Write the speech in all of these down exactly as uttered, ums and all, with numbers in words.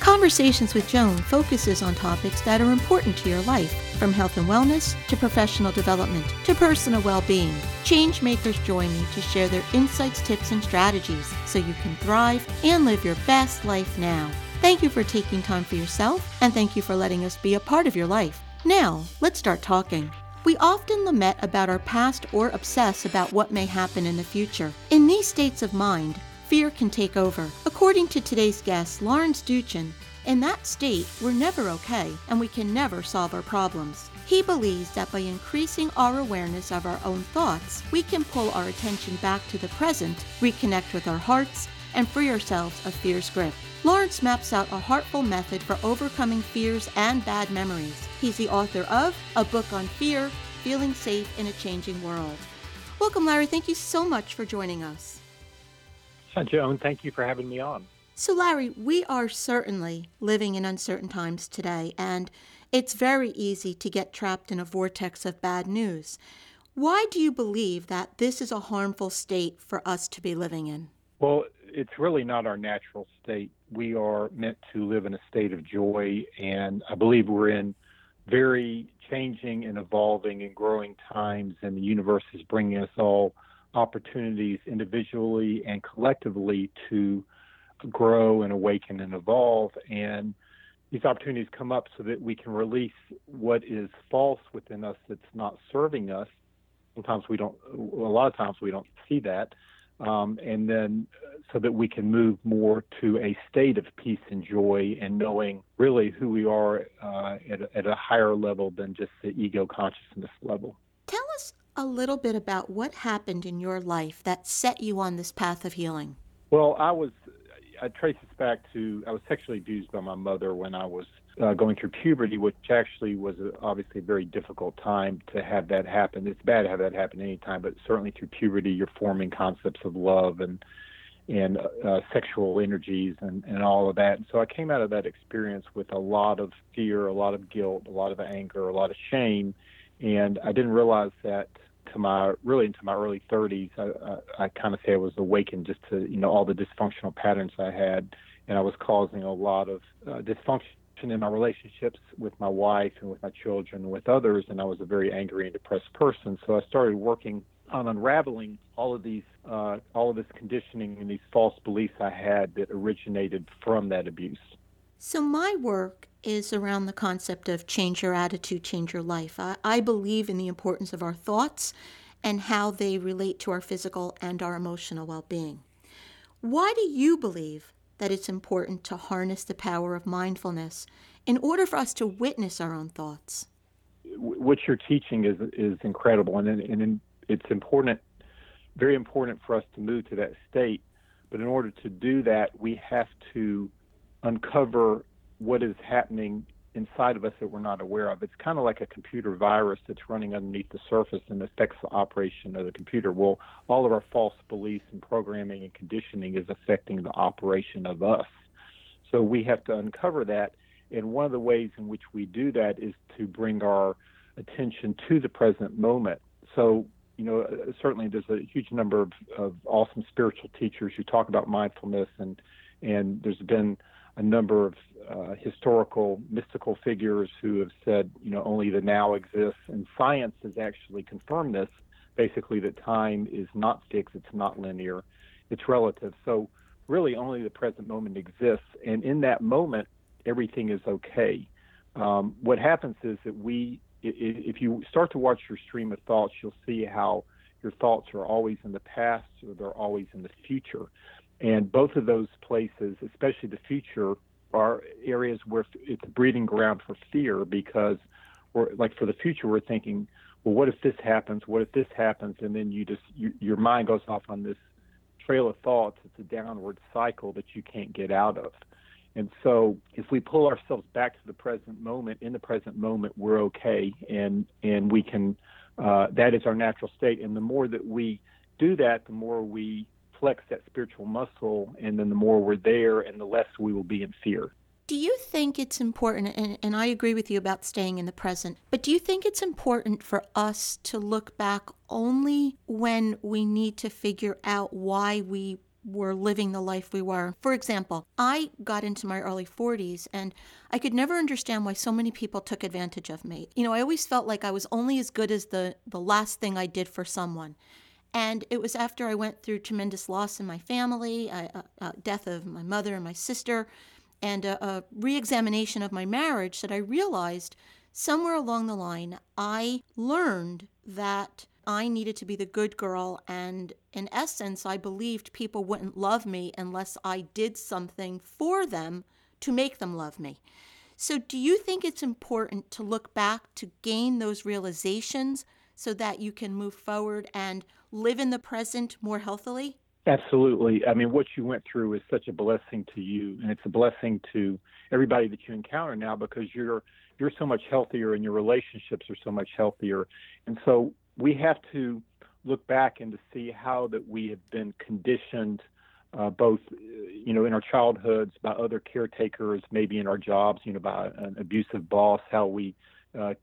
Conversations with Joan focuses on topics that are important to your life, from health and wellness to professional development to personal well-being. Change makers join me to share their insights, tips, and strategies so you can thrive and live your best life now. Thank you for taking time for yourself, and thank you for letting us be a part of your life. Now, let's start talking. We often lament about our past or obsess about what may happen in the future. In these states of mind, fear can take over. According to today's guest, Lawrence Duchin, in that state, we're never okay and we can never solve our problems. He believes that by increasing our awareness of our own thoughts, we can pull our attention back to the present, reconnect with our hearts, and free ourselves of fear's grip. Lawrence maps out a heartful method for overcoming fears and bad memories. He's the author of A Book on Fear, Feeling Safe in a Changing World. Welcome, Larry. Thank you so much for joining us. Joan, thank you for having me on. So, Larry, we are certainly living in uncertain times today, and it's very easy to get trapped in a vortex of bad news. Why do you believe that this is a harmful state for us to be living in? Well, it's really not our natural state. We are meant to live in a state of joy, and I believe we're in very changing and evolving and growing times, and the universe is bringing us all opportunities individually and collectively to grow and awaken and evolve. And these opportunities come up so that we can release what is false within us that's not serving us. Sometimes we don't, a lot of times we don't see that. Um, and then so that we can move more to a state of peace and joy and knowing really who we are uh, at, at a higher level than just the ego consciousness level. Tell us a little bit about what happened in your life that set you on this path of healing. Well, I was, I trace this back to, I was sexually abused by my mother when I was uh, going through puberty, which actually was a, obviously a very difficult time to have that happen. It's bad to have that happen any time, but certainly through puberty, you're forming concepts of love and and uh, sexual energies and, and all of that. And so I came out of that experience with a lot of fear, a lot of guilt, a lot of anger, a lot of shame. And I didn't realize that to my really into my early thirties, I, I, I kind of say I was awakened just to, you know, all the dysfunctional patterns I had. And I was causing a lot of uh, dysfunction in my relationships with my wife and with my children and with others. And I was a very angry and depressed person. So I started working on unraveling all of these, uh, all of this conditioning and these false beliefs I had that originated from that abuse. So my work is around the concept of change your attitude, change your life. I, I believe in the importance of our thoughts and how they relate to our physical and our emotional well-being. Why do you believe that it's important to harness the power of mindfulness in order for us to witness our own thoughts? What you're teaching is is incredible, and, and it's important, very important for us to move to that state. But in order to do that, we have to uncover what is happening inside of us that we're not aware of. It's kind of like a computer virus that's running underneath the surface and affects the operation of the computer. Well, all of our false beliefs and programming and conditioning is affecting the operation of us. So we have to uncover that. And one of the ways in which we do that is to bring our attention to the present moment. So, you know, certainly there's a huge number of, of awesome spiritual teachers who talk about mindfulness, and and there's been a number of uh, historical, mystical figures who have said, you know, only the now exists. And science has actually confirmed this, basically that time is not fixed, it's not linear, it's relative. So really only the present moment exists. And in that moment, everything is okay. Um, what happens is that we, if you start to watch your stream of thoughts, you'll see how your thoughts are always in the past or they're always in the future. And both of those places, especially the future, are areas where it's a breeding ground for fear, because we're, like for the future, we're thinking, well, what if this happens? What if this happens? And then you just you, your mind goes off on this trail of thoughts. It's a downward cycle that you can't get out of. And so if we pull ourselves back to the present moment, in the present moment, we're okay. And, and we can, uh, that is our natural state. And the more that we do that, the more we flex that spiritual muscle. And then the more we're there and the less we will be in fear. Do you think it's important, and, and I agree with you about staying in the present, but do you think it's important for us to look back only when we need to figure out why we were living the life we were? For example, I got into my early forties and I could never understand why so many people took advantage of me. You know, I always felt like I was only as good as the, the last thing I did for someone. And it was after I went through tremendous loss in my family, I, uh, uh, death of my mother and my sister, and a, a re-examination of my marriage that I realized somewhere along the line, I learned that I needed to be the good girl. And in essence, I believed people wouldn't love me unless I did something for them to make them love me. So do you think it's important to look back to gain those realizations so that you can move forward and live in the present more healthily? Absolutely. I mean, what you went through is such a blessing to you, and it's a blessing to everybody that you encounter now because you're you're so much healthier and your relationships are so much healthier. And so we have to look back and to see how that we have been conditioned uh, both, you know, in our childhoods by other caretakers, maybe in our jobs, you know, by an abusive boss, how we Uh,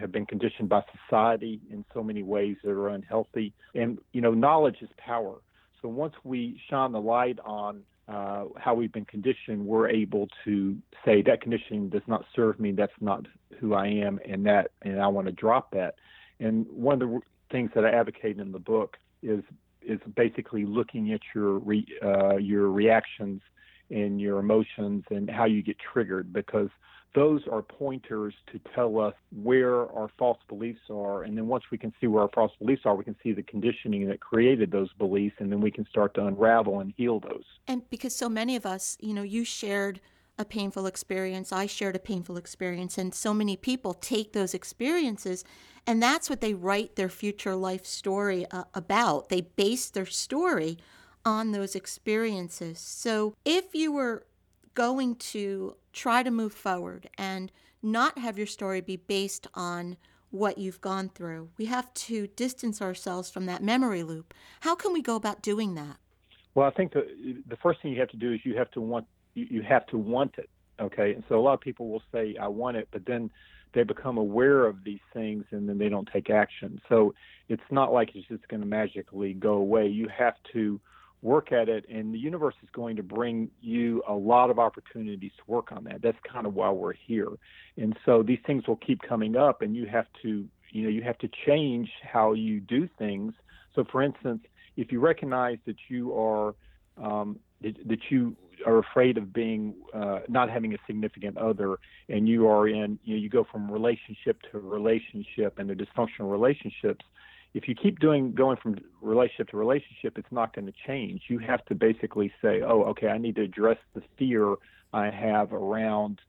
have been conditioned by society in so many ways that are unhealthy. And, you know, knowledge is power. So once we shine the light on uh, how we've been conditioned, we're able to say that conditioning does not serve me. That's not who I am. And that, and I want to drop that. And one of the things that I advocate in the book is, is basically looking at your, re, uh, your reactions and your emotions and how you get triggered, because those are pointers to tell us where our false beliefs are. And then once we can see where our false beliefs are, we can see the conditioning that created those beliefs, and then we can start to unravel and heal those. And because so many of us, you know, you shared a painful experience, I shared a painful experience, and so many people take those experiences, and that's what they write their future life story uh, about. They base their story on those experiences. So if you were going to try to move forward and not have your story be based on what you've gone through, we have to distance ourselves from that memory loop. How can we go about doing that? Well, I think the, the first thing you have to do is you have to want you have to want it, okay? And so a lot of people will say, I want it, but then they become aware of these things and then they don't take action. So it's not like it's just going to magically go away. You have to work at it, and the universe is going to bring you a lot of opportunities to work on that. That's kind of why we're here. And so these things will keep coming up, and you have to, you know, you have to change how you do things. So for instance, if you recognize that you are, um, that you are afraid of being, uh, not having a significant other, and you are in, you know, you go from relationship to relationship and the dysfunctional relationships. If you keep doing going from relationship to relationship, it's not going to change. You have to basically say, oh, okay, I need to address the fear I have around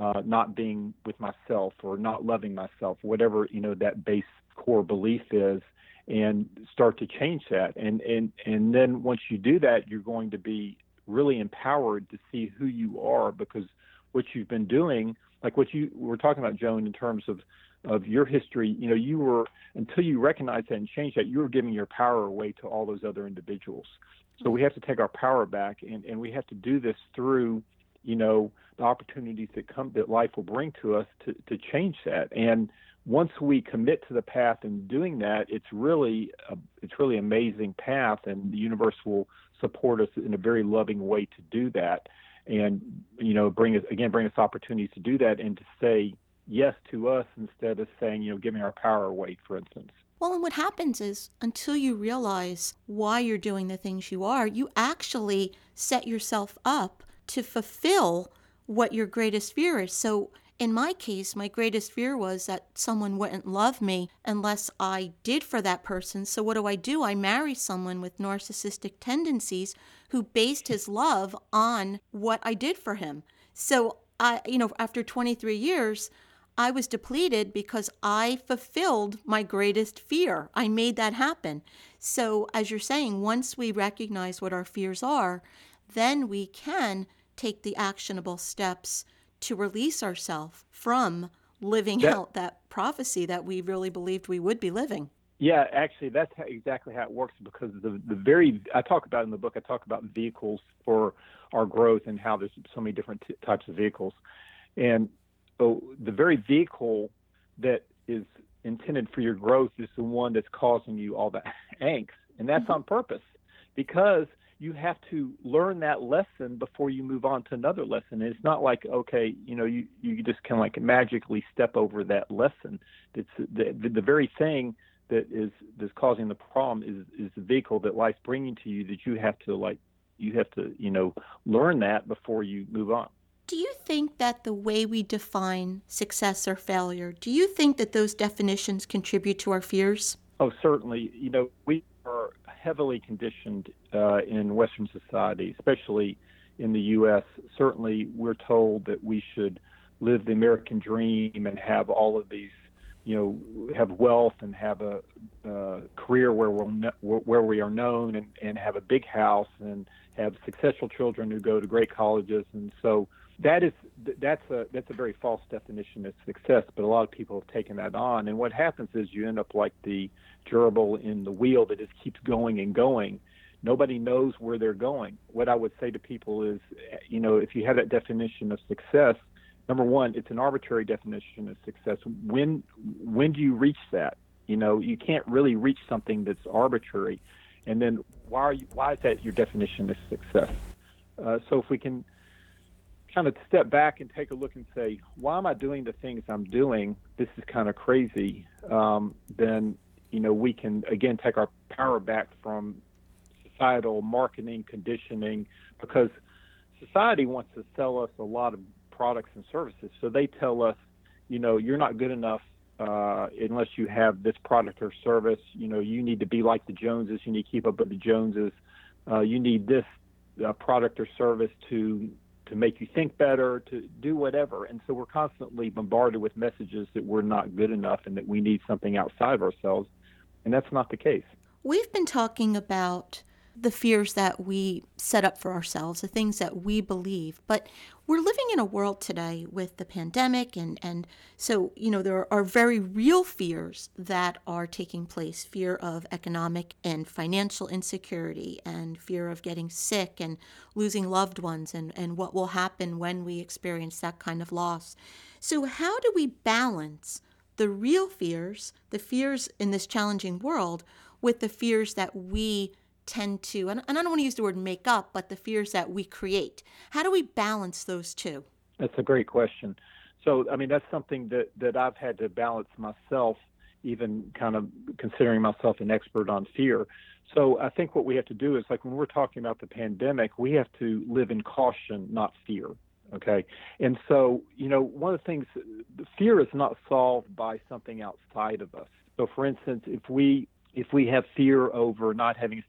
uh, not being with myself or not loving myself, whatever, you know, that base core belief is, and start to change that. And, and, and then once you do that, you're going to be really empowered to see who you are, because what you've been doing, like what you were talking about, Joan, in terms of of your history, you know, you were, until you recognize that and change that, you were giving your power away to all those other individuals. So we have to take our power back, and, and we have to do this through, you know, the opportunities that come, that life will bring to us to, to change that. And once we commit to the path and doing that, it's really, a, it's really an amazing path, and the universe will support us in a very loving way to do that. And, you know, bring us, again, bring us opportunities to do that and to say yes to us instead of saying, you know, giving our power away, for instance. Well, and what happens is until you realize why you're doing the things you are, you actually set yourself up to fulfill what your greatest fear is. So in my case, my greatest fear was that someone wouldn't love me unless I did for that person. So what do I do? I marry someone with narcissistic tendencies who based his love on what I did for him. So, I, you know, after twenty-three years, I was depleted because I fulfilled my greatest fear. I made that happen. So as you're saying, once we recognize what our fears are, then we can take the actionable steps to release ourselves from living that, out that prophecy that we really believed we would be living. Yeah, actually, that's how, exactly how it works, because the, the very, I talk about in the book, I talk about vehicles for our growth and how there's so many different t- types of vehicles. And so the very vehicle that is intended for your growth is the one that's causing you all the angst. And that's mm-hmm. on purpose, because you have to learn that lesson before you move on to another lesson. And it's not like, okay, you know, you, you just can like magically step over that lesson. It's the, the, the very thing that is that's causing the problem is, is the vehicle that life's bringing to you, that you have to like, you have to, you know, learn that before you move on. Do you think that the way we define success or failure, do you think that those definitions contribute to our fears? Oh, certainly. You know, we are heavily conditioned uh, in Western society, especially in the U S Certainly, we're told that we should live the American dream and have all of these, you know, have wealth and have a uh, career where we'll no, where we are known, and, and have a big house and have successful children who go to great colleges. And so that is that's a that's a very false definition of success, but a lot of people have taken that on. And what happens is you end up like the gerbil in the wheel that just keeps going and going. Nobody knows where they're going. What I would say to people is, you know, if you have that definition of success, number one, it's an arbitrary definition of success. When when do you reach that? You know, you can't really reach something that's arbitrary. And then why are you, why is that your definition of success? Uh, so if we can kind of step back and take a look and say, why am I doing the things I'm doing? This is kind of crazy. Um, then, you know, we can, again, take our power back from societal marketing, conditioning, because society wants to sell us a lot of products and services. So they tell us, you know, you're not good enough uh, unless you have this product or service. You know, you need to be like the Joneses. You need to keep up with the Joneses. Uh, you need this uh, product or service to to make you think better, to do whatever. And so we're constantly bombarded with messages that we're not good enough and that we need something outside of ourselves. And that's not the case. We've been talking about the fears that we set up for ourselves, the things that we believe. But we're living in a world today with the pandemic. And, and so, you know, there are very real fears that are taking place, fear of economic and financial insecurity and fear of getting sick and losing loved ones and, and what will happen when we experience that kind of loss. So how do we balance the real fears, the fears in this challenging world, with the fears that we tend to, and I don't want to use the word make up, but the fears that we create? How do we balance those two? That's a great question. So, I mean, that's something that, that I've had to balance myself, even kind of considering myself an expert on fear. So I think what we have to do is, like when we're talking about the pandemic, we have to live in caution, not fear. Okay. And so, you know, one of the things, fear is not solved by something outside of us. So for instance, if we If we have fear over not having a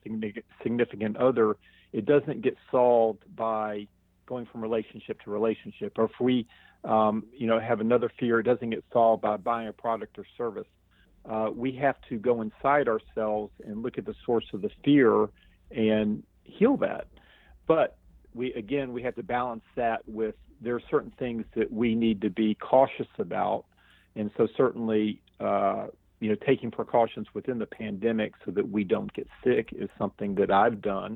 significant other, it doesn't get solved by going from relationship to relationship. Or if we, um, you know, have another fear, it doesn't get solved by buying a product or service. Uh, we have to go inside ourselves and look at the source of the fear and heal that. But we, again, we have to balance that with, there are certain things that we need to be cautious about. And so certainly, uh, you know, taking precautions within the pandemic so that we don't get sick is something that I've done.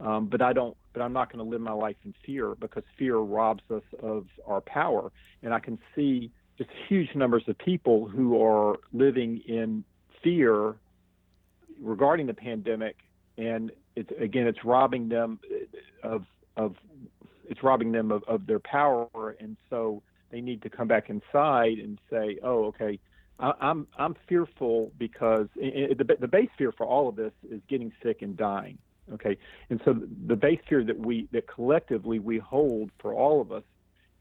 Um, but I don't, but I'm not going to live my life in fear, because fear robs us of our power. And I can see just huge numbers of people who are living in fear regarding the pandemic. And it's, again, it's robbing them of, of, it's robbing them of, of their power. And so they need to come back inside and say, oh, okay, I'm I'm fearful because it, the the base fear for all of this is getting sick and dying. Okay, and so the base fear that we that collectively we hold for all of us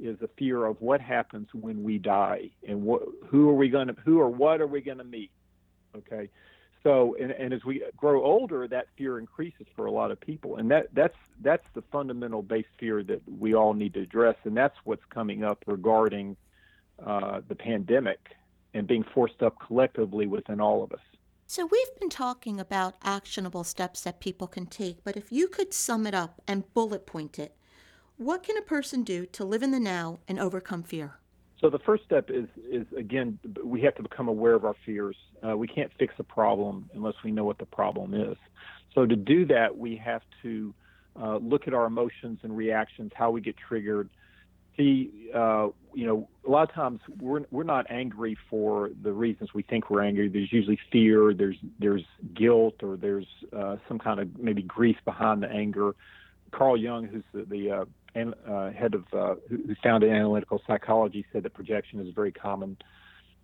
is a fear of what happens when we die, and what who are we going to who or what are we going to meet? Okay, so and, and as we grow older, that fear increases for a lot of people, and that that's that's the fundamental base fear that we all need to address, and that's what's coming up regarding uh, the pandemic and being forced up collectively within all of us. So we've been talking about actionable steps that people can take, but if you could sum it up and bullet point it, What can a person do to live in the now and overcome fear? So the first step is, is again, we have to become aware of our fears. Uh, we can't fix a problem unless we know what the problem is. So to do that, we have to uh, look at our emotions and reactions, how we get triggered. See, uh, you know, a lot of times we're we're not angry for the reasons we think we're angry. There's usually fear, there's there's guilt, or there's uh, some kind of maybe grief behind the anger. Carl Jung, who's the, the uh, an, uh, head of, uh, who founded analytical psychology, said that projection is a very common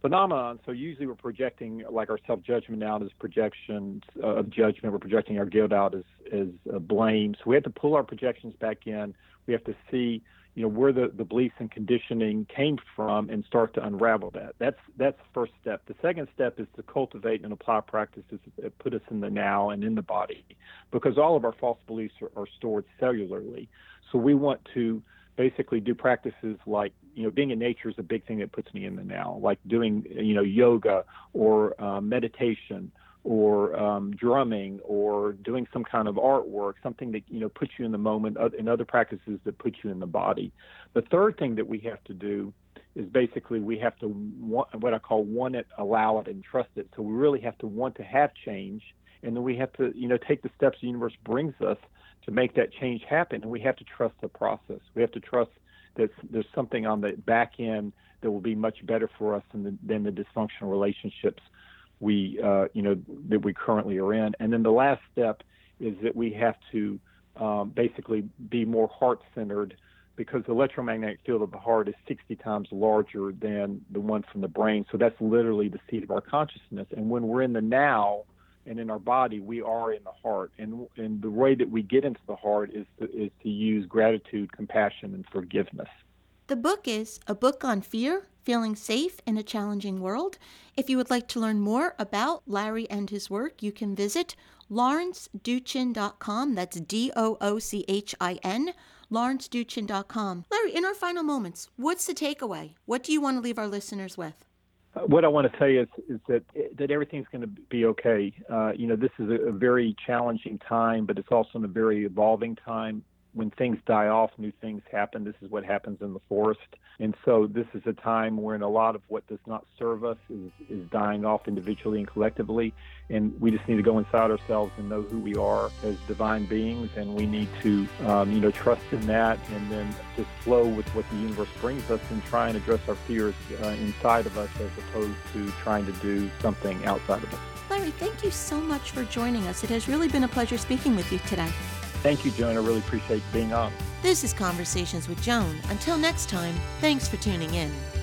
phenomenon. So usually we're projecting, like, our self-judgment out as projections uh, of judgment. We're projecting our guilt out as, as uh, blame. So we have to pull our projections back in. We have to see, you know, where the, the beliefs and conditioning came from and start to unravel that. That's that's the first step. The second step is to cultivate and apply practices that put us in the now and in the body, because all of our false beliefs are, are stored cellularly. So we want to basically do practices like, you know, being in nature is a big thing that puts me in the now, like doing, you know, yoga or uh, meditation or um, drumming or doing some kind of artwork, something that, you know, puts you in the moment, and other practices that put you in the body. The third thing that we have to do is basically we have to want, what I call want it, allow it, and trust it. So we really have to want to have change, and then we have to, you know, take the steps the universe brings us to make that change happen, and we have to trust the process. We have to trust that there's something on the back end that will be much better for us than the, than the dysfunctional relationships we, uh, you know, that we currently are in. And then the last step is that we have to um, basically be more heart-centered, because the electromagnetic field of the heart is sixty times larger than the one from the brain. So that's literally the seat of our consciousness. And when we're in the now and in our body, we are in the heart. And and the way that we get into the heart is to, is to use gratitude, compassion, and forgiveness. The book is A Book on Fear, Feeling Safe in a Challenging World. If you would like to learn more about Larry and his work, you can visit lawrence duchin dot com. That's D O O C H I N, lawrence duchin dot com. Larry, in our final moments, what's the takeaway? What do you want to leave our listeners with? What I want to say is is that that everything's going to be okay. Uh, you know, this is a, a very challenging time, but it's also a very evolving time. When things die off, new things happen. This is what happens in the forest. And so this is a time when a lot of what does not serve us is, is dying off individually and collectively. And we just need to go inside ourselves and know who we are as divine beings. And we need to, um, you know, trust in that, and then just flow with what the universe brings us and try and address our fears uh, inside of us, as opposed to trying to do something outside of us. Larry, thank you so much for joining us. It has really been a pleasure speaking with you today. Thank you, Joan. I really appreciate being on. This is Conversations with Joan. Until next time, thanks for tuning in.